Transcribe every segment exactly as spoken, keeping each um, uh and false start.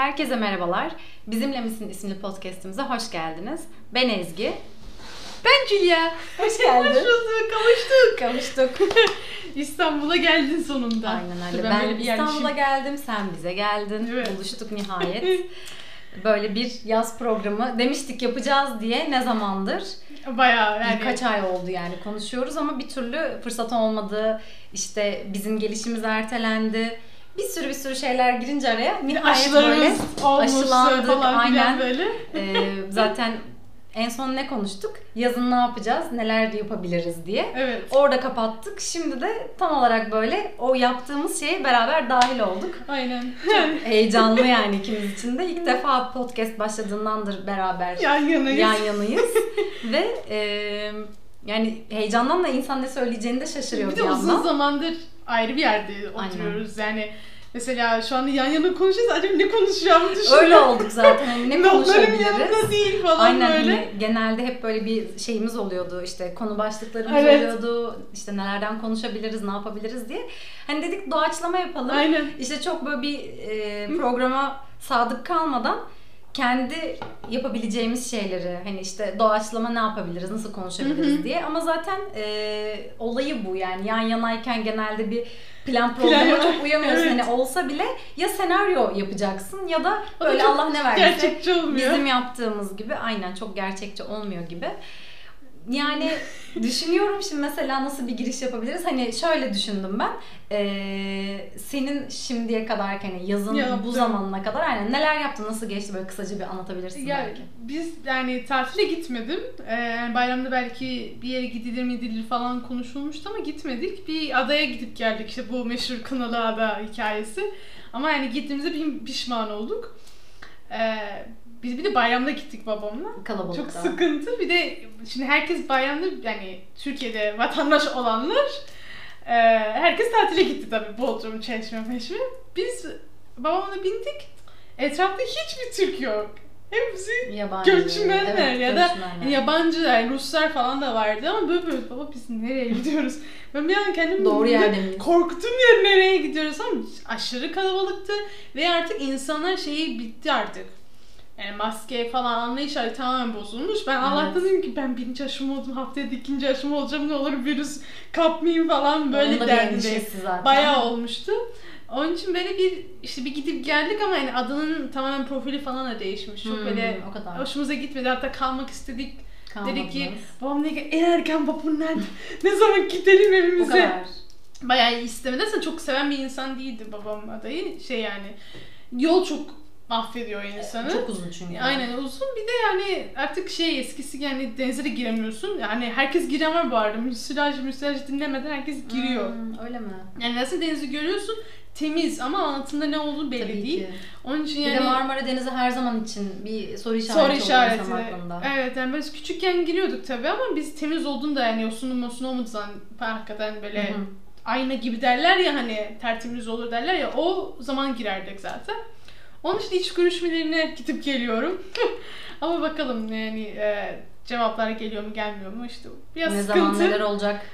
Herkese merhabalar. Bizimle Misin isimli podcast'imize hoş geldiniz. Ben Ezgi. Ben Julia. Hoş geldin. Hoş bulduk. Kavuştuk. Kavuştuk. İstanbul'a geldin sonunda. Aynen öyle. Ben, ben İstanbul'a geldim, sen bize geldin. Evet. Buluştuk nihayet. Böyle bir yaz programı demiştik yapacağız diye ne zamandır? Bayağı yani. Birkaç ay oldu yani konuşuyoruz ama bir türlü fırsat olmadı. İşte bizim gelişimiz ertelendi. Bir sürü bir sürü şeyler girince araya nihayet böyle aşılandık falan, aynen böyle. Ee, zaten en son ne konuştuk? Yazın ne yapacağız, neler yapabiliriz diye. Evet. Orada kapattık. Şimdi de tam olarak böyle o yaptığımız şeye beraber dahil olduk. Aynen. Çok heyecanlı yani ikimiz için de. İlk defa podcast başladığındandır beraber yan yanayız. Yan yanayız. Ve e, yani heyecandan da insan ne söyleyeceğini de şaşırıyor bir yandan. Bir de uzun yandan. zamandır ayrı bir yerde oturuyoruz. Aynen. Yani mesela şu anda yan yana konuşuyoruz. Acaba ne konuşacağımı düşünüyorum. Öyle olduk zaten. Hani ne konuşabiliriz? Yanında değil falan. Aynen, böyle. Hani genelde hep böyle bir şeyimiz oluyordu. İşte konu başlıklarımız evet. oluyordu. İşte nelerden konuşabiliriz, ne yapabiliriz diye. Hani dedik doğaçlama yapalım. Aynen. İşte çok böyle bir e, programa sadık kalmadan kendi yapabileceğimiz şeyleri, hani işte doğaçlama ne yapabiliriz, nasıl konuşabiliriz hı hı. diye. Ama zaten e, olayı bu yani. Yan yanayken genelde bir plan programa çok uyamıyorsun. Evet. Hani olsa bile ya senaryo yapacaksın ya da böyle Allah ne verdiyse bizim yaptığımız gibi. Aynen, çok gerçekçi olmuyor gibi. Yani düşünüyorum şimdi mesela nasıl bir giriş yapabiliriz? Hani şöyle düşündüm ben. Ee, senin şimdiye kadar hani yazın Yaptım. bu zamanına kadar yani neler yaptın? Nasıl geçti? Böyle kısaca bir anlatabilirsin ya, belki. Biz yani tatile gitmedim. Ee, bayramda belki bir yere gidilir mi gidilir falan konuşulmuştu ama gitmedik. Bir adaya gidip geldik. İşte bu meşhur Kınalı Ada hikayesi. Ama yani gittiğimizde bir pişman olduk. Ee, Biz bir de bayramda gittik babamla. Kalabalıkta. Çok sıkıntı. Bir de şimdi herkes bayramda, yani Türkiye'de vatandaş olanlar e, herkes tatile gitti tabii. Bodrum, Çeşme, Meşme. Biz babamla bindik. Etrafta hiçbir Türk yok. Hepsi yabancı, göçmenler evet, ya da göçmenler. Yani yabancı, yani Ruslar falan da vardı ama böyle böyle baba biz nereye gidiyoruz? Ben bir an kendimi doğru yerde korktum ya nereye gidiyoruz ama aşırı kalabalıktı ve artık insanlar şeyi bitti artık. Yani maske falan anlayışları tamamen bozulmuş. Ben evet. Allah'tan dedim ki ben birinci aşım oldum, haftaya da ikinci aşım olacağım, ne olur virüs kapmayayım falan böyle derdi. Bayağı olmuştu. Onun için böyle bir işte bir gidip geldik ama yani adanın tamamen profili falan da değişmiş. Çok hmm, böyle o kadar. Hoşumuza gitmedi. Hatta kalmak istedik. Kalmadınız. Dedi ki babam ne kadar erken babam nerede? Ne zaman gidelim evimize? Bu kadar. Bayağı istemediysen çok seven bir insan değildi babam adayı. Şey yani yol çok mahvediyor insanı. Çok uzun çünkü. Aynen uzun. Bir de yani artık şey eskisi yani denize de giremiyorsun. Yani herkes giren var bu arada. Müsilaj, müsilaj dinlemeden herkes giriyor. Hmm, öyle mi? Yani nasıl denizi görüyorsun? Temiz ama altında ne olduğu belli Tabii değil. Ki. Onun için yani... Bir de Marmara Denizi her zaman için bir soru işareti soru işareti. Soru işareti. Evet yani biz küçükken giriyorduk tabii ama biz temiz olduğunda yani yosunlu mosun olmadığı zaman hakikaten böyle Hı-hı. ayna gibi derler ya hani tertemiz olur derler ya o zaman girerdik zaten. Onun için iç görüşmelerine gidip geliyorum. Ama bakalım yani e, cevaplar geliyor mu gelmiyor mu işte biraz ne sıkıntı. Ne zaman neler olacak?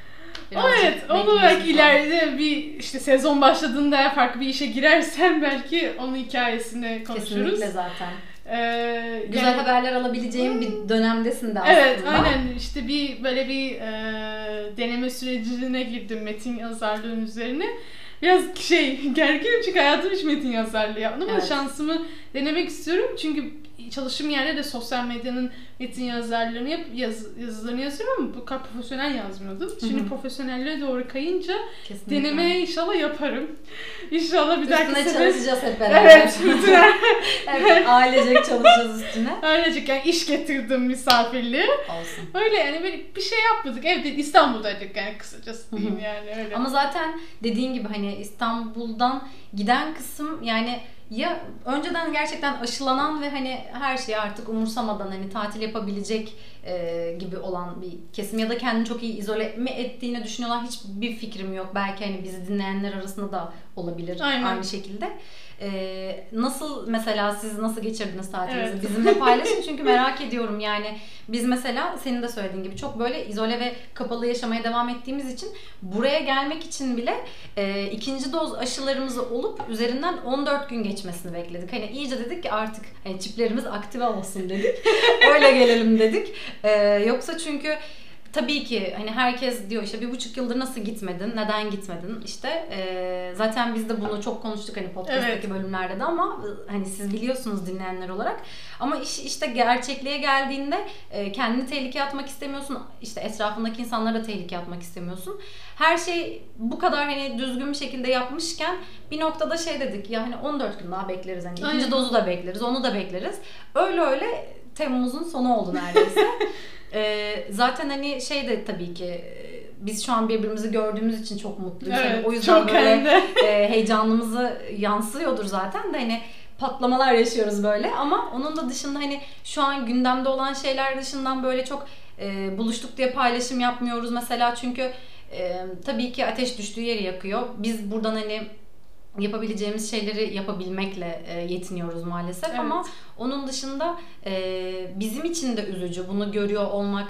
O, evet onu belki ileride bir işte sezon başladığında farklı bir işe girersen belki onun hikayesini konuşuruz. Kesinlikle zaten. Ee, Güzel yani, haberler alabileceğim hmm, bir dönemdesin de aslında. Evet aynen işte bir böyle bir e, deneme sürecine girdim metin yazarlığın üzerine. Biraz şey gerginim çünkü hayatım hiç metin yazarlığı yapmadım ama evet. şansımı denemek istiyorum çünkü çalışım yerde de sosyal medyanın metin yazarlarını yap yaz, yazılarını yazıyorum ama bu kadar profesyonel yazmıyordum. Şimdi Hı-hı. profesyonelliğe doğru kayınca Kesinlikle. denemeye inşallah yaparım. İnşallah bir dahaki sefer çalışacağız hep beraber. Evet, üstüne. evet, ailecek çalışacağız üstüne. Ailecek yani iş getirdim misafirliği. Olsun. Öyle yani böyle bir şey yapmadık. Evde İstanbul'daydık yani kısacası diyeyim yani öyle. Ama zaten dediğin gibi hani İstanbul'dan giden kısım yani ya önceden gerçekten aşılanan ve hani her şeyi artık umursamadan hani tatil yapabilecek e, gibi olan bir kesim ya da kendini çok iyi izole mi ettiğini düşünüyorlar. Hiçbir fikrim yok. Belki hani bizi dinleyenler arasında da olabilir. Aynen. Aynı şekilde. E, nasıl mesela siz nasıl geçirdiniz tatilinizi? Evet. Bizimle paylaşın çünkü merak ediyorum. Yani biz mesela senin de söylediğin gibi çok böyle izole ve kapalı yaşamaya devam ettiğimiz için buraya gelmek için bile e, ikinci doz aşılarımızı olup üzerinden on dört gün geçmesini bekledik. Hani iyice dedik ki artık hani çiplerimiz aktive olsun dedik. Öyle gelelim dedik. E, yoksa çünkü tabii ki hani herkes diyor işte bir buçuk yıldır nasıl gitmedin, neden gitmedin işte e, zaten biz de bunu çok konuştuk hani podcast'taki evet. bölümlerde de ama hani siz biliyorsunuz dinleyenler olarak ama iş işte gerçekliğe geldiğinde e, kendini tehlikeye atmak istemiyorsun, işte etrafındaki insanlara da tehlikeye atmak istemiyorsun. Her şey bu kadar hani düzgün bir şekilde yapmışken bir noktada şey dedik ya hani on dört gün daha bekleriz hani ikinci Aynen. dozu da bekleriz, onu da bekleriz. Öyle öyle Temmuz'un sonu oldu neredeyse. Ee, zaten hani şey de tabii ki biz şu an birbirimizi gördüğümüz için çok mutluyuz. Evet, yani o yüzden böyle e, heyecanımızı yansıyordur zaten de hani patlamalar yaşıyoruz böyle ama onun da dışında hani şu an gündemde olan şeyler dışından böyle çok e, buluştuk diye paylaşım yapmıyoruz mesela çünkü e, tabii ki ateş düştüğü yeri yakıyor. Biz buradan hani yapabileceğimiz şeyleri yapabilmekle yetiniyoruz maalesef evet. ama onun dışında bizim için de üzücü. Bunu görüyor olmak,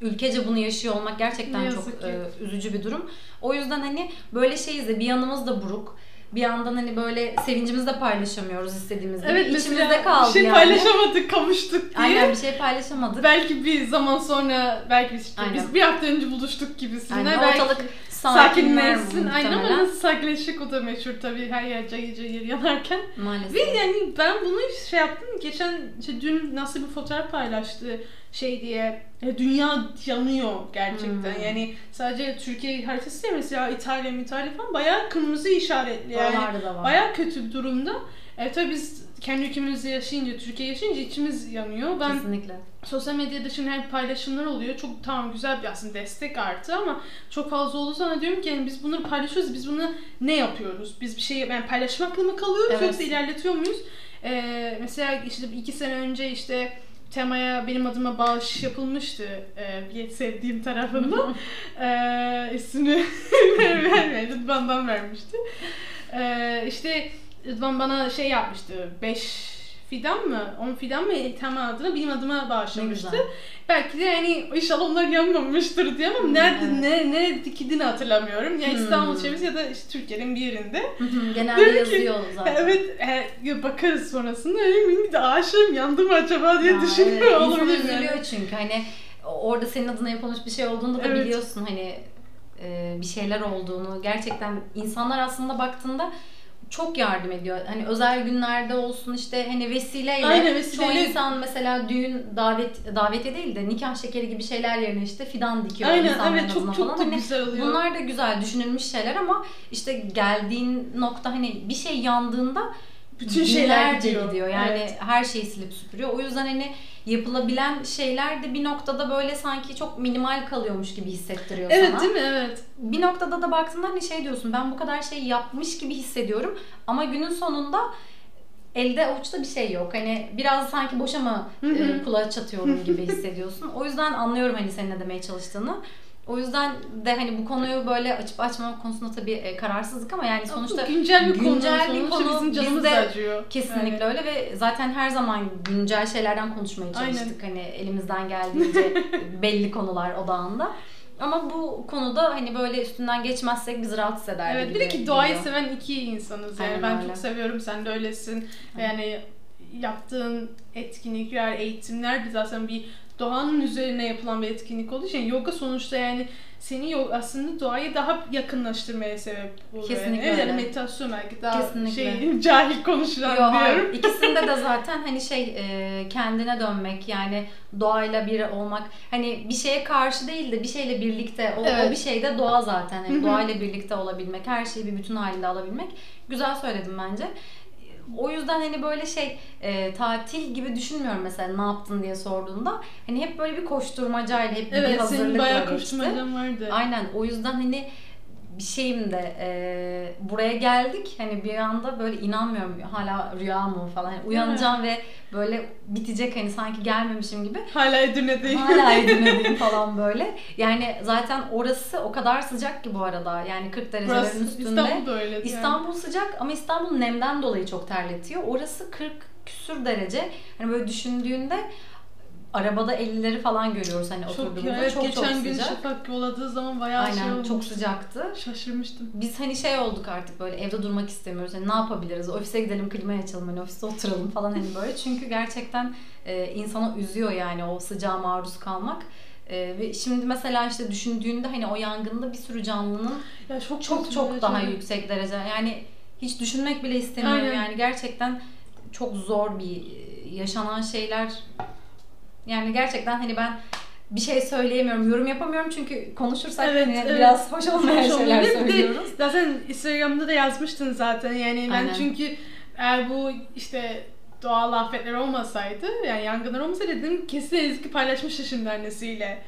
ülkece bunu yaşıyor olmak gerçekten Yazık çok ki. üzücü bir durum. O yüzden hani böyle şeyiz de bir yanımız da buruk. Bir yandan hani böyle sevincimizi de paylaşamıyoruz istediğimiz gibi. Evet, İçimizde kaldı bir şey yani. Paylaşamadık, kavuştuk diye. Aynen bir şey paylaşamadık. Belki bir zaman sonra, belki biz, biz bir hafta önce buluştuk gibisinden. Aynen, belki ortalık sakinleşsin. Aynen ama nasıl sakinleşecek o da meşhur tabii her yer cayır cayır yanarken. Maalesef. Ve yani ben bunu şey yaptım, geçen işte dün nasıl bir fotoğraf paylaştı şey diye, dünya yanıyor gerçekten. Hmm. Yani sadece Türkiye haritası değil mesela İtalya, İtalya falan bayağı kırmızı işaretli yani. Bayağı kötü bir durumda. E, tabii biz kendi ülkemizde yaşayınca, Türkiye yaşayınca içimiz yanıyor. Ben Kesinlikle. Sosyal medyada şimdi her paylaşımlar oluyor. Çok tamam güzel bir aslında destek artı ama çok fazla olduğu zaman diyorum ki yani biz bunları paylaşıyoruz. Biz bunu ne yapıyoruz? Biz bir şey yani paylaşmakla mı kalıyoruz evet. yoksa ilerletiyor muyuz? E, mesela işte iki sene önce işte Tema'ya benim adıma bağış yapılmıştı. Ee, sevdiğim tarafından. ee, ismini vermedi. Rıdvan'dan vermişti. Ee, işte Rıdvan bana şey yapmıştı. beş fidan mı? on fidan mı? Tema adına benim adıma bağışlamıştı. Belki de yani inşallah onlar yanmamıştır diye ama nerede evet. ne nerede dikidini hatırlamıyorum. Ya yani hmm. İstanbul çevresi ya da işte Türkiye'nin bir yerinde. Genelde Demek yazıyor ki, zaten. Evet, e, bakarız sonrasında. Öyle bir de ağaçlarım yandı mı acaba diye ya, düşünüyor evet. olabilir. İnsan üzülüyor çünkü hani orada senin adına yapılmış bir şey olduğunu da evet. biliyorsun hani e, bir şeyler olduğunu. Gerçekten insanlar aslında baktığında çok yardım ediyor. Hani özel günlerde olsun işte hani vesileyle. Aynen, vesileyle. Çoğu insan mesela düğün davet daveti değil de nikah şekeri gibi şeyler yerine işte fidan dikiyor Aynen, insanların evet, çok, adına çok, falan. Çok hani güzel oluyor. Bunlar da güzel düşünülmüş şeyler ama işte geldiğin nokta hani bir şey yandığında bütün şeyler gidiyor. gidiyor. Yani evet. her şeyi silip süpürüyor. O yüzden hani yapılabilen şeyler de bir noktada böyle sanki çok minimal kalıyormuş gibi hissettiriyor evet, sana. Evet değil mi? Evet. Bir noktada da baktığında hani şey diyorsun ben bu kadar şey yapmış gibi hissediyorum ama günün sonunda elde avuçta bir şey yok. Hani biraz sanki boşa mı e, kulaç atıyorum gibi hissediyorsun. O yüzden anlıyorum hani senin ne demeye çalıştığını. O yüzden de hani bu konuyu böyle açıp açmamak konusunda tabii kararsızlık ama yani sonuçta güncel bir konu, güncel bir konu bizim canımız acıyor. Kesinlikle yani. Öyle ve zaten her zaman güncel şeylerden konuşmaya çalıştık Aynen. hani elimizden geldiğince belli konular odağında. Ama bu konuda hani böyle üstünden geçmezsek bizi rahatsız ederdi. Evet, bir de ki doğayı diyor. Seven iki insanız yani Aynen ben öyle. Çok seviyorum sen de öylesin. Aynen. Yani yaptığın etkinlikler, eğitimler de zaten bir doğanın üzerine yapılan bir etkinlik olduğu için yani yoga sonuçta yani seni aslında doğaya daha yakınlaştırmaya sebep oluyor. Kesinlikle yani. Yani meditasyon belki daha Kesinlikle. Şey cahil konuşulan Yo, diyorum. Hayır. İkisinde de zaten hani şey kendine dönmek yani doğayla biri olmak hani bir şeye karşı değil de bir şeyle birlikte o, evet. o bir şey de doğa zaten. Yani doğayla birlikte olabilmek, her şeyi bir bütün halinde alabilmek. Güzel söyledim bence. O yüzden hani böyle şey e, tatil gibi düşünmüyorum mesela ne yaptın diye sorduğunda hani hep böyle bir koşturmacayla hep evet, bir hazırlık var. Evet senin bayağı koşturmacan vardı. Aynen o yüzden hani bir şeyim de e, buraya geldik. Hani bir anda böyle inanmıyorum, hala rüya mı falan. Yani uyanacağım ve böyle bitecek, hani sanki gelmemişim gibi. Hala Edirne'deyim. Hala Edirne'deyim falan böyle. Yani zaten orası o kadar sıcak ki bu arada. Yani kırk derecelerin burası, üstünde. İstanbul'da öyle. İstanbul yani sıcak ama İstanbul nemden dolayı çok terletiyor. Orası kırk küsür derece. Hani böyle düşündüğünde arabada ellileri falan görüyoruz hani oturduğumuzda. Çok, çok çok sıcak. Geçen gün şafak yoladığı zaman bayağı Aynen, şey olmuş. Çok sıcaktı. Şaşırmıştım. Biz hani şey olduk artık, böyle evde durmak istemiyoruz. Hani ne yapabiliriz? Ofise gidelim, klimayı açalım, hani ofiste oturalım falan hani böyle. Çünkü gerçekten e, insana üzüyor yani o sıcağa maruz kalmak. Ee, ve şimdi mesela işte düşündüğünde hani o yangında bir sürü canlının ya çok çok çok derece. daha yüksek derece, yani hiç düşünmek bile istemiyorum. Aynen. Yani gerçekten çok zor bir yaşanan şeyler, yani gerçekten hani ben bir şey söyleyemiyorum, yorum yapamıyorum çünkü konuşursak evet, hani evet. biraz hoş olmayan hoş şeyler söylüyoruz. De, zaten Instagram'da da yazmıştın zaten yani ben Aynen. çünkü eğer bu işte doğal afetler olmasaydı, yani yangınlar olmasaydı dedim kesin Ezgi paylaşmıştı şimdi annesiyle.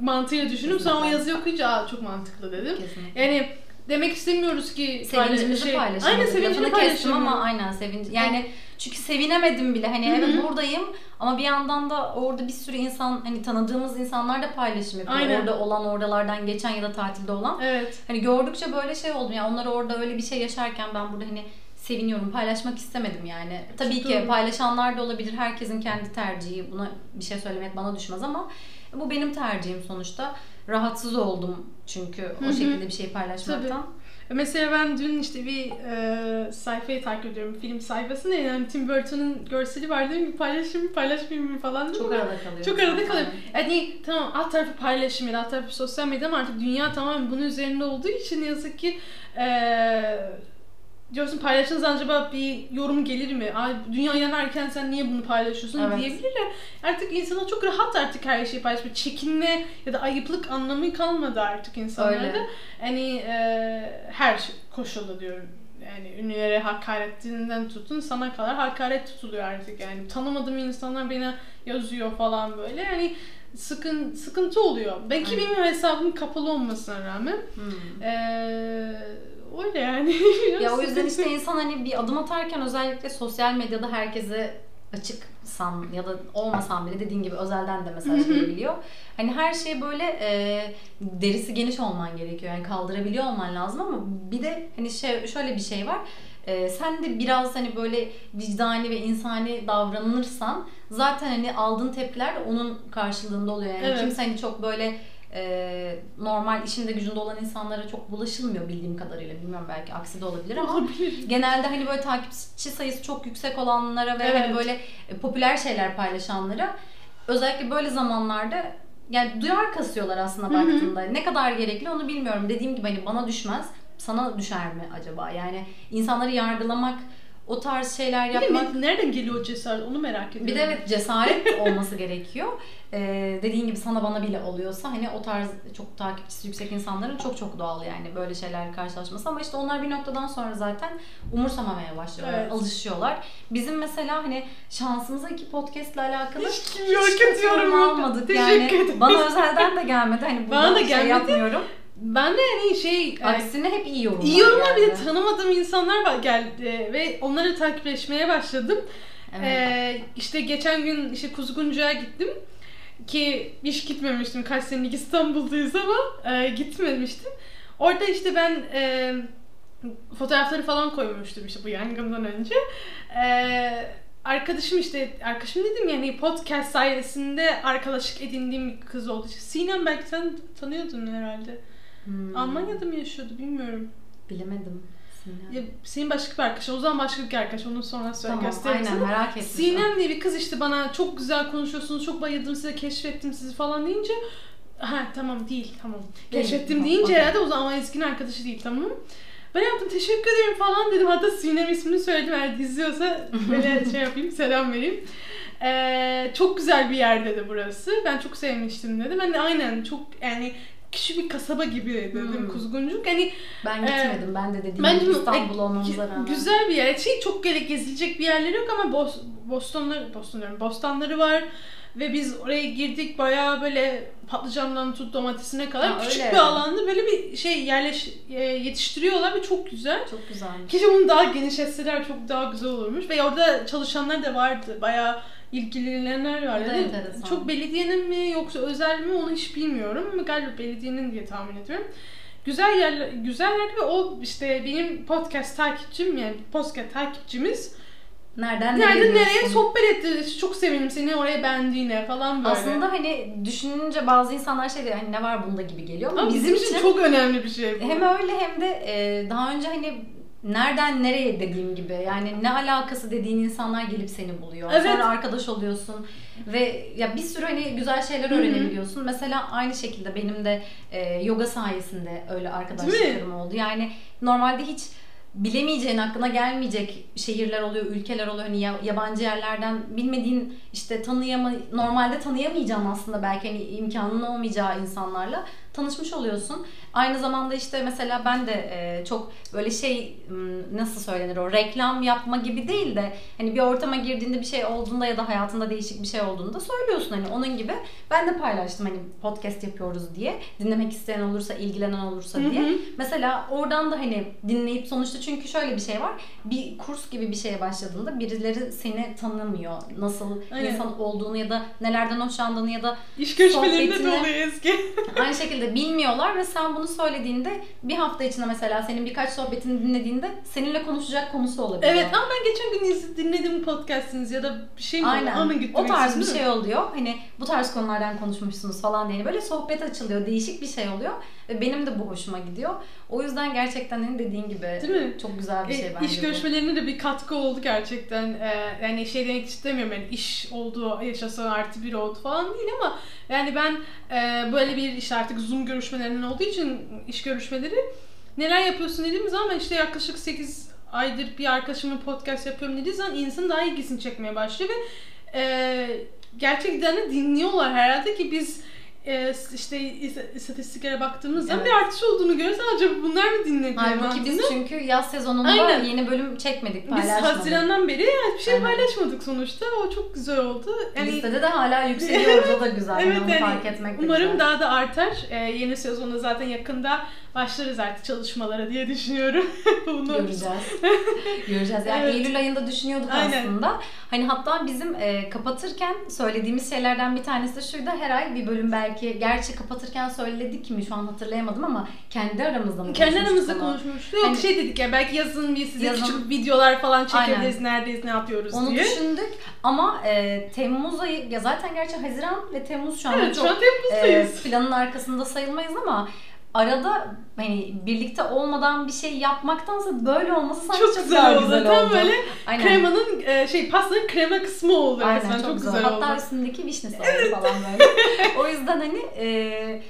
Mantığıyla düşündüm, sonra o yazıyı okuyunca aa çok mantıklı dedim. Kesinlikle. Yani demek istemiyoruz ki sevincimizi şey, paylaşalım. Aynen sevincini paylaşalım ama aynen sevinci. Yani evet. çünkü sevinemedim bile hani evet buradayım ama bir yandan da orada bir sürü insan, hani tanıdığımız insanlar da paylaşım yapıyor. Aynen. Orada olan, oralardan geçen ya da tatilde olan. Evet. Hani gördükçe böyle şey oldum ya yani, onlar orada öyle bir şey yaşarken ben burada hani seviniyorum, paylaşmak istemedim yani. Tabii Çok ki doğru. paylaşanlar da olabilir, herkesin kendi tercihi, buna bir şey söylemek bana düşmez ama bu benim tercihim sonuçta. Rahatsız oldum çünkü Hı-hı. o şekilde bir şey paylaşmaktan. Tabii. Mesela ben dün işte bir e, sayfayı takip ediyorum, film sayfasını, yani Tim Burton'un görseli var, dedim bir paylaşayım mı paylaşmayayım mı falan dedim. Çok arada kalıyor. Çok arada kalıyor. Yani tamam alt tarafı paylaşım ya da alt tarafı sosyal medya ama artık dünya tamamen bunun üzerinde olduğu için ne yazık ki eee diyorsun paylaşınız acaba bir yorum gelir mi? Ay dünya yanarken sen niye bunu paylaşıyorsun evet. diyebilirler. Artık insana çok rahat artık her şeyi paylaşma. Çekinme ya da ayıplık anlamı kalmadı artık insanlarda. Hani e, her koşulda diyorum. Yani ünlülere hakaretinden tutun sana kadar hakaret tutuluyor artık yani. Tanımadığım insanlar bana yazıyor falan böyle. Yani sıkın sıkıntı oluyor. Belki Aynen. benim hesabım kapalı olmasına rağmen. Hmm. E, öyle yani. Ya o yüzden işte insan hani bir adım atarken özellikle sosyal medyada herkese açıksam ya da olmasam bile dediğin gibi özelden de mesaj gelebiliyor. Hani her şey böyle e, derisi geniş olman gerekiyor. Yani kaldırabiliyor olman lazım ama bir de hani şey, şöyle bir şey var. E, sen de biraz hani böyle vicdani ve insani davranırsan zaten hani aldığın tepkiler de onun karşılığında oluyor. Yani evet. kimse hani çok böyle normal işinde gücünde olan insanlara çok bulaşılmıyor bildiğim kadarıyla. Bilmiyorum, belki aksi de olabilir ama olabilir. Genelde hani böyle takipçi sayısı çok yüksek olanlara ve evet. hani böyle popüler şeyler paylaşanlara özellikle böyle zamanlarda yani duyar kasıyorlar aslında baktığında. Hı hı. Ne kadar gerekli onu bilmiyorum. Dediğim gibi hani bana düşmez, sana düşer mi acaba? Yani insanları yargılamak, o tarz şeyler yapmak... Nereden geliyor o cesaret? Onu merak ediyorum. Bir de evet cesaret olması gerekiyor. Ee, dediğin gibi sana bana bile oluyorsa hani o tarz çok takipçisi yüksek insanların çok çok doğal yani böyle şeyler karşılaşması ama işte onlar bir noktadan sonra zaten umursamamaya başlıyorlar, evet. alışıyorlar. Bizim mesela hani şansımıza iki podcast'la alakalı hiç kim yok ediyorum almadık yani. Bana özelden de gelmedi. Hani bana da şey gelmedi. Yapmıyorum. Ben de hani şey... Aksine hep iyi yorumlar. İyi yorumlar yani. Bir de tanımadığım insanlar geldi ve onları takipleşmeye başladım. Evet. Ee, işte geçen gün işte Kuzguncu'ya gittim ki hiç gitmemiştim. Kaç senelik İstanbul'dayız ama e, gitmemiştim. Orada işte ben e, fotoğrafları falan koymuştum işte bu yangından önce. E, arkadaşım işte, arkadaşım dedim yani podcast sayesinde arkadaşlık edindiğim bir kız oldu. Sinem belki sen tanıyordun herhalde. Hmm. Almanya'da mı yaşıyordu bilmiyorum. Bilemedim. Sinem. Ya, senin başka bir arkadaşın, o zaman başka bir arkadaş. Onu sonra söyle tamam, göstereyim sana. Aynen merak ettim. Sinem diye bir kız işte bana çok güzel konuşuyorsunuz, çok bayıldım size, keşfettim sizi falan deyince ha tamam değil tamam. Keşfettim değil, deyince okay. herhalde o zaman Ezgi'nin arkadaşı değil tamam. Ben yaptım teşekkür ederim falan dedim. Hatta Sinem ismini söyledim. Eğer izliyorsa böyle şey yapayım, selam vereyim. Ee, çok güzel bir yer dedi burası. Ben çok sevmiştim dedi. Ben de aynen çok yani küçük bir kasaba gibi dedim hmm. Kuzguncuk. Yani, ben gitmedim. E, ben de dediğim gibi İstanbul e, olmamıza rağmen. Güzel bir yer. Şey, çok gezilecek bir yerleri yok ama Bos- Bostonları, Bostonları, Bostanları var. Ve biz oraya girdik, bayağı böyle patlıcandan tut domatesine kadar ha, küçük öyle. bir alanda böyle bir şey yerleş yetiştiriyorlar ve çok güzel. Çok güzelmiş. Keşke bunu daha geniş etseler çok daha güzel olurmuş. Ve orada çalışanlar da vardı, bayağı ilgilenenler vardı. Evet, evet, çok belediyenin mi yoksa özel mi onu hiç bilmiyorum ama galiba belediyenin diye tahmin ediyorum. Güzel yerler, güzel yerdi ve o işte benim podcast takipçim, yani podcast takipçimiz nereden nereden nereye sohbet etti. Çok sevindim seni oraya beğendiğine falan böyle. Aslında hani düşününce bazı insanlar şey diyor hani ne var bunda gibi geliyor ama, ama bizim için çok önemli bir şey bu. Hem öyle hem de daha önce hani nereden nereye dediğim gibi yani ne alakası dediğin insanlar gelip seni buluyor. Evet. Sonra arkadaş oluyorsun ve ya bir sürü hani güzel şeyler öğrenebiliyorsun. Hı-hı. Mesela aynı şekilde benim de e, yoga sayesinde öyle arkadaşlarım oldu. Yani normalde hiç bilemeyeceğin, aklına gelmeyecek şehirler oluyor, ülkeler oluyor. Hani yabancı yerlerden bilmediğin işte tanıyama, normalde tanıyamayacağın aslında belki hani imkanın olmayacağı insanlarla tanışmış oluyorsun. Aynı zamanda işte mesela ben de çok böyle şey nasıl söylenir o reklam yapma gibi değil de hani bir ortama girdiğinde bir şey olduğunda ya da hayatında değişik bir şey olduğunda söylüyorsun hani onun gibi. Ben de paylaştım hani podcast yapıyoruz diye. Dinlemek isteyen olursa, ilgilenen olursa diye. Hı hı. Mesela oradan da hani dinleyip sonuçta çünkü şöyle bir şey var. Bir kurs gibi bir şeye başladığında birileri seni tanımıyor. Nasıl Aynen. insan olduğunu ya da nelerden hoşlandığını ya da İş görüşmelerinde de oluyor Ezgi. Aynı şekilde bilmiyorlar ve sen bunu söylediğinde bir hafta içinde mesela senin birkaç sohbetini dinlediğinde seninle konuşacak konusu olabilir. Evet ama ben geçen gün dinlediğim podcast'iniz ya da bir şey mi? Aynen. O tarz bir şey oluyor. Hani bu tarz konulardan konuşmuşsunuz falan diye böyle sohbet açılıyor. Değişik bir şey oluyor. Ve benim de bu hoşuma gidiyor. O yüzden gerçekten dediğin gibi çok güzel bir şey e, bence. İş görüşmelerine de bir katkı oldu gerçekten. Ee, yani şey demek istemiyorum yani iş oldu, yaşasın artı bir oldu falan değil ama yani ben e, böyle bir işte artık Zoom görüşmelerinin olduğu için iş görüşmeleri neler yapıyorsun dediğimiz zaman işte yaklaşık sekiz aydır bir arkadaşımla podcast yapıyorum dediği zaman insan daha ilgisini çekmeye başlıyor ve e, gerçekten de dinliyorlar herhalde ki biz e, işte istatistiklere baktığımız zaman evet. bir artış olduğunu görürüz. Acaba bunlar mı dinlediğim anlamında? Halbuki biz çünkü yaz sezonunda Aynen. yeni bölüm çekmedik, paylaşmadık. Biz Haziran'dan beri yani bir şey Aynen. paylaşmadık sonuçta. O çok güzel oldu. Yani... Listede de hala yükseliyoruz. O da güzel. Evet, yani yani fark etmek de umarım güzel. Daha da artar. Ee, yeni sezonda zaten yakında başlarız artık çalışmalara diye düşünüyorum. Bunu göreceğiz. Göreceğiz. Yani evet. Eylül ayında düşünüyorduk Aynen. aslında. Hani hatta bizim e, kapatırken söylediğimiz şeylerden bir tanesi de şuydu. Her ay bir bölüm belki Ki gerçi kapatırken söyledik mi şu an hatırlayamadım ama kendi aramızda mı Kendi aramızda konuşmuştuk. Yok hani, şey dedik ya belki yazın bir size yazın, küçük videolar falan çekeriz, neredeyiz, ne yapıyoruz Onu diye. Onu düşündük ama e, Temmuz ayı, ya zaten gerçi Haziran ve Temmuz şu anda evet, çok e, planın arkasında sayılmayız ama arada hani birlikte olmadan bir şey yapmaktansa böyle olması sanki çok, çok güzel, güzel oldu. Güzel Tam oldu. Böyle Aynen. kremanın e, şey pastanın krema kısmı oldu. Aynen çok, çok güzel, güzel oldu. Hatta üstündeki vişne sosu evet. falan böyle. O yüzden hani e,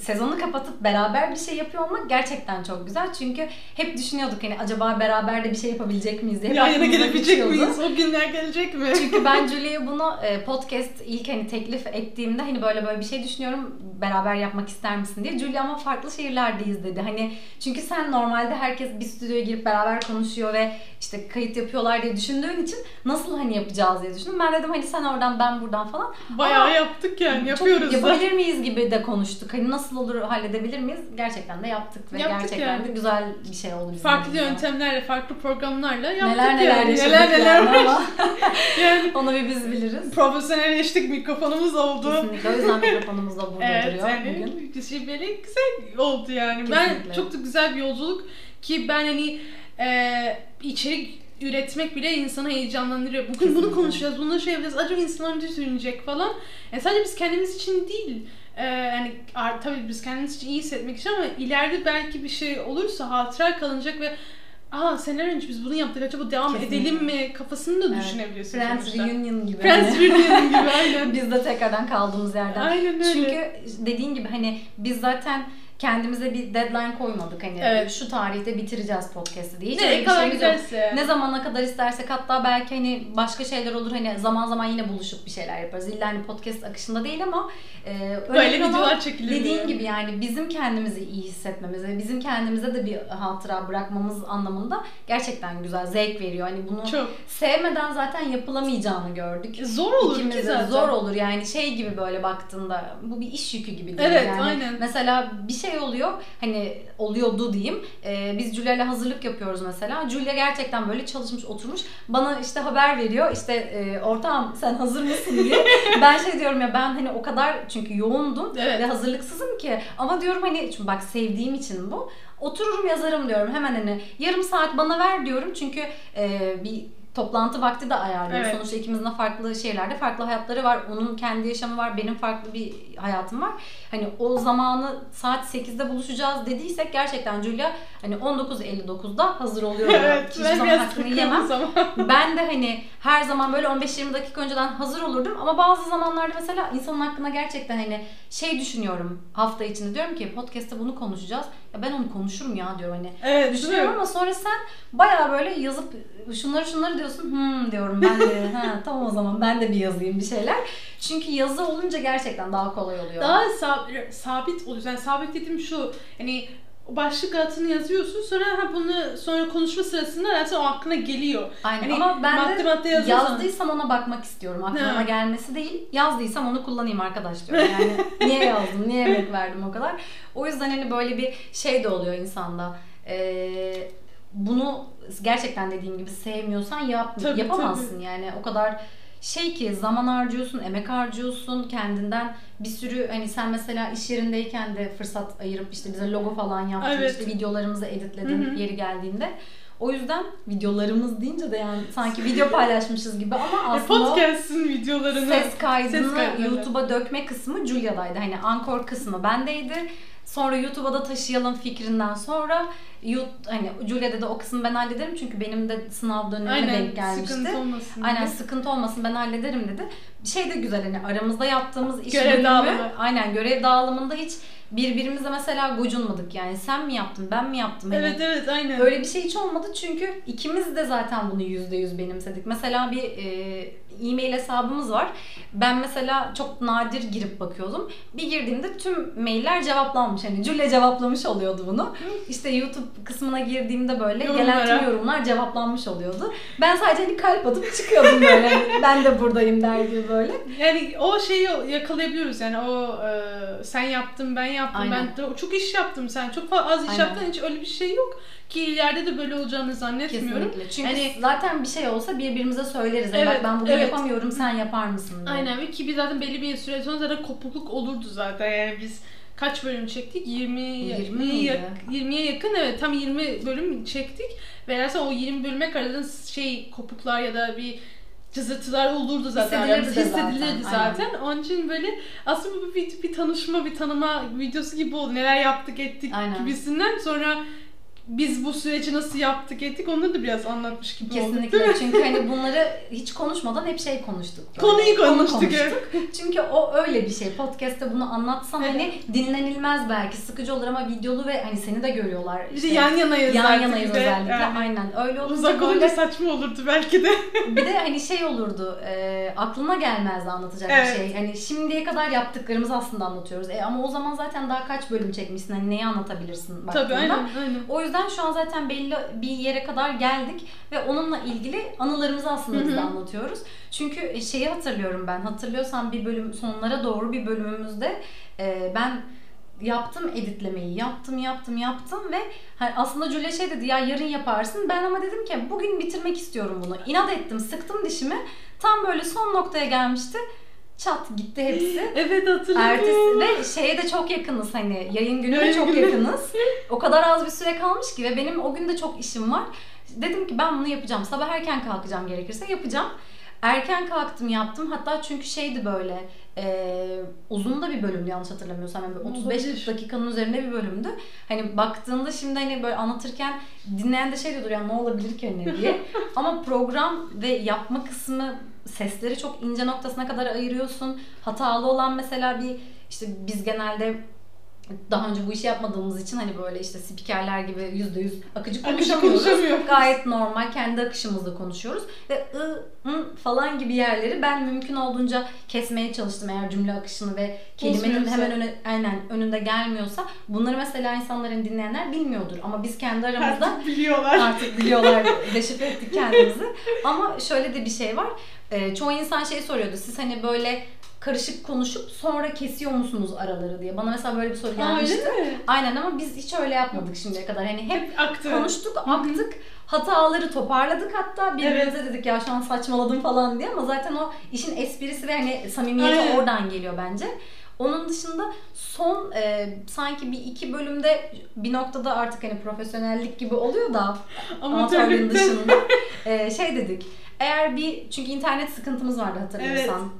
sezonu kapatıp beraber bir şey yapıyor olmak gerçekten çok güzel. Çünkü hep düşünüyorduk hani acaba beraber de bir şey yapabilecek miyiz diye. Ya yine gelebilecek miyiz? O günler gelecek mi? Çünkü ben Julie'ye bunu podcast ilk hani teklif ettiğimde hani böyle böyle bir şey düşünüyorum. Beraber yapmak ister misin diye. Julie ama farklı şehirlerdeyiz dedi. Hani çünkü sen normalde herkes bir stüdyoya girip beraber konuşuyor ve işte kayıt yapıyorlar diye düşündüğün için nasıl hani yapacağız diye düşündüm. Ben dedim hani sen oradan ben buradan falan. Bayağı ama yaptık yani yapıyoruz. Yapabilir miyiz gibi de konuştuk. Hani nasıl Nasıl olur halledebilir miyiz? Gerçekten de yaptık ve yaptık gerçekten yani. de güzel bir şey oldu bizim. Farklı bizim yöntemlerle, farklı programlarla yaptık. Neler neler yani. Neler neler yani ama yani onu bir biz biliriz. Profesyonelleştik, mikrofonumuz oldu. Kesinlikle. O yüzden mikrofonumuz da burada evet, duruyor yani, bugün. Evet. Böyle güzel oldu yani. Kesinlikle. Ben çok da güzel bir yolculuk ki ben hani e, içerik üretmek bile insanı heyecanlandırıyor. Bugün Kesinlikle. bunu konuşacağız, bunu şey yapacağız. Acaba insanlar ne düşünecek falan. Yani sadece biz kendimiz için değil. Yani e, tabii biz kendimiz için iyi hissetmek için ama ileride belki bir şey olursa hatıra kalınacak ve aa seneler önce biz bunu yaptık acaba devam Kesinlikle. edelim mi kafasını da evet. düşünebiliyorsun. Friends Reunion gibi. Friends Reunion gibi aynen. Biz de tekrardan kaldığımız yerden. Aynen öyle. Çünkü dediğin gibi hani biz zaten kendimize bir deadline koymadık. Hani evet. şu tarihte bitireceğiz podcast'ı diye. Hiç ne kadar güzelsin. Ne zamana kadar istersek, hatta belki hani başka şeyler olur. Hani zaman zaman yine buluşup bir şeyler yaparız. İlla hani podcast akışında değil ama e, böyle videolar çekilir. Dediğin gibi yani bizim kendimizi iyi hissetmemiz ve bizim kendimize de bir hatıra bırakmamız anlamında gerçekten güzel, zevk veriyor. Hani bunu çok. Sevmeden zaten yapılamayacağını gördük. Zor olur İkimiz ki zaten. Zor olur yani, şey gibi böyle baktığında bu bir iş yükü gibi değil. Evet yani aynen. Mesela bir şey oluyor hani oluyordu diyeyim. Ee, biz Julia'yla hazırlık yapıyoruz mesela. Julia gerçekten böyle çalışmış oturmuş. Bana işte haber veriyor işte e, ortağım sen hazır mısın diye. Ben şey diyorum ya ben hani o kadar çünkü yoğundum evet. ve hazırlıksızım ki. Ama diyorum hani çünkü bak sevdiğim için bu. Otururum yazarım diyorum hemen hani yarım saat bana ver diyorum çünkü e, bir toplantı vakti de ayarlıyor. Evet. Sonuçta ikimizin de farklı şeylerde, farklı hayatları var. Onun kendi yaşamı var, benim farklı bir hayatım var. Hani o zamanı saat sekizde buluşacağız dediysek gerçekten Julia hani on dokuz elli dokuzda hazır oluyor. Evet, hiçbir zaman hakkını yemem. Zaman. Ben de hani her zaman böyle on beş yirmi dakika önceden hazır olurdum ama bazı zamanlarda mesela insanın hakkında gerçekten hani şey düşünüyorum hafta içinde diyorum ki podcast'ta bunu konuşacağız. Ya ben onu konuşurum ya diyorum hani. Evet, düşünüyorum ama sonra sen bayağı böyle yazıp şunları şunları diyorsun. Hımm diyorum ben de. Ha tamam o zaman ben de bir yazayım bir şeyler. Çünkü yazı olunca gerçekten daha kolay oluyor. Daha sab- sabit oluyor. Yani sabit dediğim şu. Hani başlık altını yazıyorsun sonra ha bunu sonra konuşma sırasında zaten o aklına geliyor. Aynen hani ama ben madde de madde yazdıysam ona bakmak istiyorum. Aklıma ne? Gelmesi değil. Yazdıysam onu kullanayım arkadaş diyorum. Yani niye yazdım? Niye emek verdim o kadar? O yüzden hani böyle bir şey de oluyor insanda. Eee bunu gerçekten dediğim gibi sevmiyorsan yap, tabii, yapamazsın tabii. Yani o kadar şey ki zaman harcıyorsun, emek harcıyorsun kendinden bir sürü hani sen mesela iş yerindeyken de fırsat ayırıp işte bize logo falan yaptın, evet. işte videolarımızı editledin Hı-hı. yeri geldiğinde. O yüzden videolarımız deyince de yani sanki video paylaşmışız gibi ama aslında podcast'ın videolarını, ses kaydını, kaydını YouTube'a dökme kısmı Julia'daydı. Hani Anchor kısmı bendeydi. Sonra YouTube'a da taşıyalım fikrinden sonra YouTube, hani Julia'da da o kısmı ben hallederim çünkü benim de sınav dönemine Aynen, denk gelmişti. Sıkıntı olmasın Aynen diye. Sıkıntı olmasın ben hallederim dedi. Şey de güzel hani aramızda yaptığımız iş görev dağılımı. Aynen görev dağılımında hiç birbirimize mesela gocunmadık yani sen mi yaptın ben mi yaptım? Hani evet evet aynen. Öyle bir şey hiç olmadı çünkü ikimiz de zaten bunu yüzde yüz benimsedik. Mesela bir e-mail hesabımız var. Ben mesela çok nadir girip bakıyordum. Bir girdiğimde tüm mailler cevaplanmış. Hani Julia cevaplamış oluyordu bunu. İşte YouTube kısmına girdiğimde böyle yorumlara. Gelen tüm yorumlar cevaplanmış oluyordu. Ben sadece hani kalp atıp çıkıyordum böyle. Hani ben de buradayım der gibi böyle. Yani o şeyi yakalayabiliyoruz yani o e, sen yaptın ben yaptım Aynen. ben de, çok iş yaptım sen çok az iş Aynen. yaptın hiç öyle bir şey yok ki ileride de böyle olacağını zannetmiyorum. Kesinlikle. Çünkü yani, zaten bir şey olsa birbirimize söyleriz. Evet, bak ben bunu evet. yapamıyorum sen yapar mısın? Diye. Aynen ki biz zaten belli bir süre sonra zaten kopukluk olurdu zaten yani biz kaç bölüm çektik? yirmi yirmiye yakın evet tam yirmi bölüm çektik. Ve o yirmi bölüme aradığınız şey kopuklar ya da bir cızırtılar olurdu zaten. Hissedilirdi, yani, hissedilirdi zaten. zaten. Onun için böyle aslında bu bir, bir tanışma, bir tanıma videosu gibi oldu. Neler yaptık ettik Aynen. gibisinden sonra biz bu süreci nasıl yaptık ettik onları da biraz anlatmış gibi Kesinlikle. olduk. Kesinlikle çünkü hani bunları hiç konuşmadan hep şey konuştuk. Böyle. Konuyu konuştuk. konuştuk. Çünkü o öyle bir şey. Podcast'te bunu anlatsam evet. hani dinlenilmez belki sıkıcı olur ama videolu ve hani seni de görüyorlar. İşte, bir de yan yanayız yan artık. Yan yanayız de. özellikle yani. Aynen öyle olurdu. Uzak olunca böyle... saçma olurdu belki de. Bir de hani şey olurdu e, aklına gelmezdi anlatacak evet. bir şey. Hani şimdiye kadar yaptıklarımızı aslında anlatıyoruz. E, ama o zaman zaten daha kaç bölüm çekmişsin hani neyi anlatabilirsin baktığında. Tabii aynen aynen. O yüzden şu an zaten belli bir yere kadar geldik ve onunla ilgili anılarımızı aslında Hı-hı. biz anlatıyoruz. Çünkü şeyi hatırlıyorum ben. Hatırlıyorsan bir bölüm sonlara doğru bir bölümümüzde e, ben yaptım editlemeyi. Yaptım yaptım yaptım ve hani aslında Julia şey dedi ya yarın yaparsın. Ben ama dedim ki bugün bitirmek istiyorum bunu. İnat ettim, sıktım dişimi. Tam böyle son noktaya gelmişti. Çat gitti hepsi. Evet hatırlıyorum. Ertesi ve şeye de çok yakınız hani yayın gününe çok yakınız. O kadar az bir süre kalmış ki ve benim o gün de çok işim var. Dedim ki ben bunu yapacağım. Sabah erken kalkacağım gerekirse yapacağım. Erken kalktım yaptım hatta çünkü şeydi böyle e, uzun da bir bölümdü yanlış hatırlamıyorsam yani otuz beş dakikanın üzerinde bir bölümdü. Hani baktığında şimdi hani böyle anlatırken dinleyen de şey diyordur ya ne olabilir ki hani diye. Ama program ve yapma kısmı sesleri çok ince noktasına kadar ayırıyorsun. Hatalı olan mesela bir işte biz genelde daha önce bu işi yapmadığımız için hani böyle işte spikerler gibi yüzde yüz akıcı konuşamıyoruz. Akıcı Gayet normal kendi akışımızla konuşuyoruz. Ve ı, ı falan gibi yerleri ben mümkün olduğunca kesmeye çalıştım eğer cümle akışını ve kelimenin hemen öne, aynen önünde gelmiyorsa. Bunları mesela insanların dinleyenler bilmiyordur ama biz kendi aramızda artık biliyorlar. Artık biliyorlar. Deşifre ettik kendimizi. Ama şöyle de bir şey var. E, çoğu insan şey soruyordu. Siz hani böyle karışık konuşup sonra kesiyor musunuz araları diye. Bana mesela böyle bir soru gelmişti. Aynen ama biz hiç öyle yapmadık şimdiye kadar. Hani hep aktı. konuştuk, aktık. Hataları toparladık hatta. Birbirimize evet. dedik ya şu an saçmaladım falan diye ama zaten o işin esprisi ve hani samimiyeti Aynen. oradan geliyor bence. Onun dışında son e, sanki bir iki bölümde bir noktada artık hani profesyonellik gibi oluyor da amatörlüğün dışında e, şey dedik. Eğer bir çünkü internet sıkıntımız vardı hatırlıyorsan. Evet.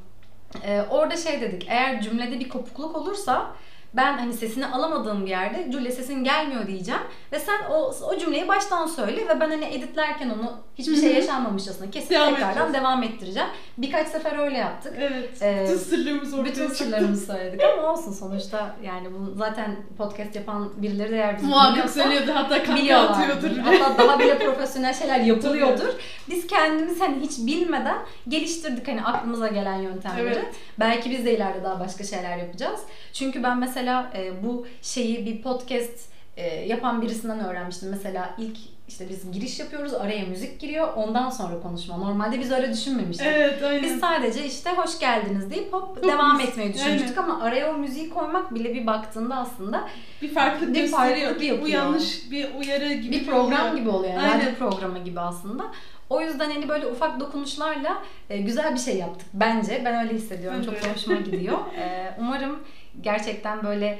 Ee, orada şey dedik, eğer cümlede bir kopukluk olursa ben hani sesini alamadığım bir yerde Julia sesin gelmiyor diyeceğim ve sen o, o cümleyi baştan söyle ve ben hani editlerken onu hiçbir şey yaşanmamış aslında kesin devam tekrardan edeceğiz. devam ettireceğim. Birkaç sefer öyle yaptık. Evet. Ee, bütün sırlarımızı bütün sırlarımızı söyledik ama olsun sonuçta yani bunu zaten podcast yapan birileri de eğer bizi biliyorsa hatta kanka atıyordur. Hatta daha bile profesyonel şeyler yapılıyordur. Biz kendimiz hani hiç bilmeden geliştirdik hani aklımıza gelen yöntemleri. Evet. Belki biz de ileride daha başka şeyler yapacağız. Çünkü ben mesela Mesela e, bu şeyi bir podcast e, yapan birisinden öğrenmiştim. Mesela ilk işte biz giriş yapıyoruz, araya müzik giriyor, ondan sonra konuşma. Normalde biz öyle düşünmemiştik. Evet, aynen. Biz sadece işte hoş geldiniz deyip hop Çok devam müzik. etmeyi düşünmüştük aynen. ama araya o müziği koymak bile bir baktığında aslında bir farklılık bir farklılık yapıyor. Bu yanlış bir uyarı gibi. Bir program oluyor. gibi oluyor. Yani radyo programı gibi aslında. O yüzden hani böyle ufak dokunuşlarla e, güzel bir şey yaptık bence. Ben öyle hissediyorum. Çok da hoşuma gidiyor. E, umarım gerçekten böyle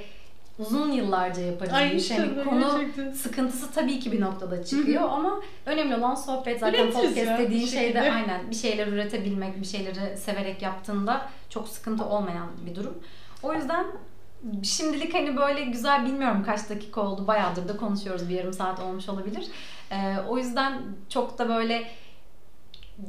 uzun yıllarca yapacağız. Yani konu gerçekten. sıkıntısı tabii ki bir noktada çıkıyor Hı-hı. ama önemli olan sohbet. Zaten Üretiriz podcast dediğin şey de aynen bir şeyler üretebilmek, bir şeyleri severek yaptığında çok sıkıntı olmayan bir durum. O yüzden şimdilik hani böyle güzel bilmiyorum kaç dakika oldu. Bayağıdır da konuşuyoruz. Bir yarım saat olmuş olabilir. Ee, o yüzden çok da böyle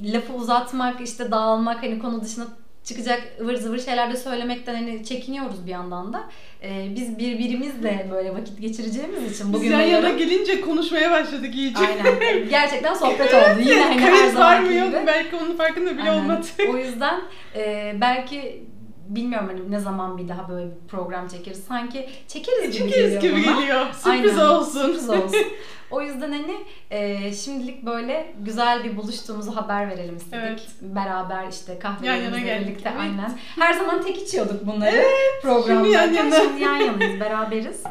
lafı uzatmak, işte dağılmak, hani konu dışına çıkacak ıvır zıvır şeyler de söylemekten hani çekiniyoruz bir yandan da. Ee, biz birbirimizle böyle vakit geçireceğimiz için bugün yan yana gelince konuşmaya başladık iyice. Aynen. Gerçekten sohbet oldu. Yine hani her zaman gibi. Belki onun farkında bile olmadık. O yüzden e, belki bilmiyorum hani ne zaman bir daha böyle bir program çekeriz. Sanki çekeriz gibi çekeriz geliyor. Çekeriz gibi bana. geliyor. Sürpriz Aynen. olsun. Sürpriz olsun. O yüzden hani e, şimdilik böyle güzel bir buluştuğumuzu haber verelim istedik. Evet. Beraber işte kahvelerimizle birlikte evet. aynen. Her zaman tek içiyorduk bunları evet. programda. Şimdi yan yana. Şimdi yan yanayız, beraberiz.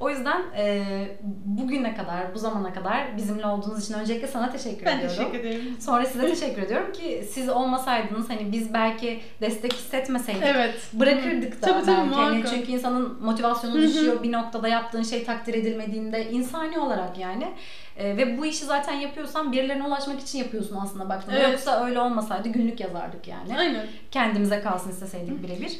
O yüzden e, bugüne kadar, bu zamana kadar bizimle olduğunuz için öncelikle sana teşekkür ben ediyorum. Ben teşekkür ederim. Sonra size teşekkür ediyorum ki siz olmasaydınız hani biz belki destek hissetmeseydik evet. bırakırdık Hı-hı. da tabii, belki. Tabii, yani çünkü insanın motivasyonu Hı-hı. düşüyor bir noktada yaptığın şey takdir edilmediğinde insani olarak yani. E, ve bu işi zaten yapıyorsan birilerine ulaşmak için yapıyorsun aslında baktığında. Evet. Yoksa öyle olmasaydı günlük yazardık yani. Aynen. Kendimize kalsın isteseydik birebir.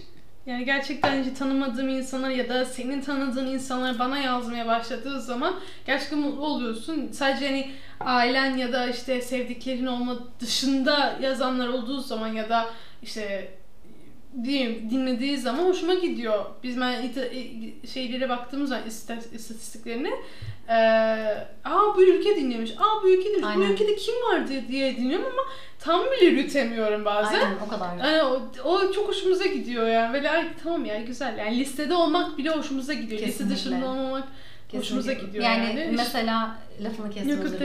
Yani gerçekten hiç tanımadığım insanlar ya da senin tanıdığın insanlar bana yazmaya başladığı zaman gerçekten mutlu oluyorsun. Sadece hani ailen ya da işte sevdiklerin olma dışında yazanlar olduğu zaman ya da işte diyeyim, dinlediği zaman hoşuma gidiyor. Biz ben ita- şeylere baktığımız zaman istatistiklerine ee, aa bu ülke dinlemiş, aa bu ülke dinlemiş, Aynen. bu ülkede kim vardı diye dinliyorum ama tam bile yürütemiyorum bazen. Aynen o kadar. Yani o, o çok hoşumuza gidiyor yani. Böyle ay tamam ya güzel yani listede olmak bile hoşumuza gidiyor. Kesinlikle. Liste dışında olmamak Kesinlikle. hoşumuza gidiyor yani. Yani mesela lafını kestim.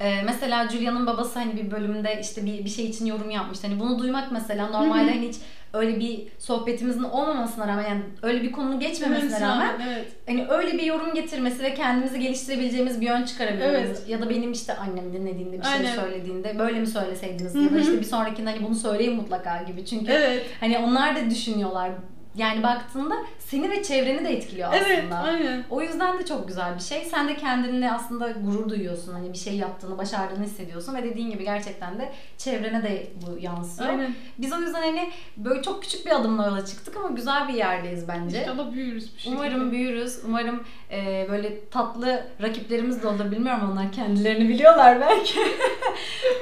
Ee, mesela Julia'nın babası hani bir bölümde işte bir, bir şey için yorum yapmıştı. Hani bunu duymak mesela normalde hani hiç öyle bir sohbetimizin olmamasına rağmen yani öyle bir konunun geçmemesine rağmen evet. hani öyle bir yorum getirmesi ve kendimizi geliştirebileceğimiz bir yön çıkarabiliriz. Evet. Ya da benim işte annem dinlediğinde bir şey Aynen. söylediğinde böyle mi söyleseydiniz Hı-hı. ya da işte bir sonrakinde hani bunu söyleyin mutlaka gibi. Çünkü evet. hani onlar da düşünüyorlar. Yani baktığında seni ve çevreni de etkiliyor aslında. Evet, aynen. O yüzden de çok güzel bir şey. Sen de kendinle aslında gurur duyuyorsun. Hani bir şey yaptığını, başardığını hissediyorsun. Ve dediğin gibi gerçekten de çevrene de bu yansıyor. Aynen. Biz o yüzden hani böyle çok küçük bir adımla yola çıktık ama güzel bir yerdeyiz bence. İnşallah büyürüz bir şekilde. Umarım büyürüz. Umarım e, böyle tatlı rakiplerimiz de olur. Bilmiyorum onlar kendilerini biliyorlar belki.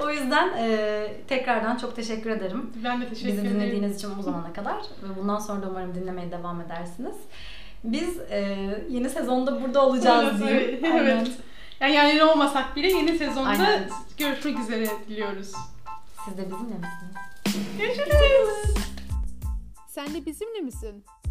O yüzden e, tekrardan çok teşekkür ederim. Ben de teşekkür ederim. Bizi dinlediğiniz için bu zamana kadar. Ve bundan sonra da umarım dinlemeye devam edersiniz. Biz e, yeni sezonda burada olacağız diye. Evet. Yani, yani olmasak bile yeni sezonda aynen. Görüşmek üzere diliyoruz. Siz de bizimle misiniz? Görüşürüz. Sen de bizimle misin?